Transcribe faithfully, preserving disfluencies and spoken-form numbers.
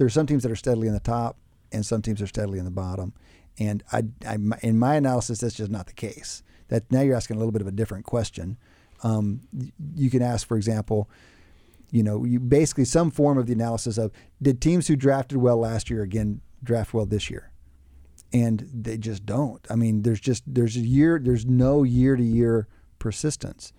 there are some teams that are steadily in the top and some teams are steadily in the bottom. And I, I, in my analysis, that's just not the case. That now you're asking a little bit of a different question. Um, you can ask, for example, you know, you basically some form of the analysis of, did teams who drafted well last year again draft well this year? And they just don't. I mean, there's just there's a year there's no year to year persistence.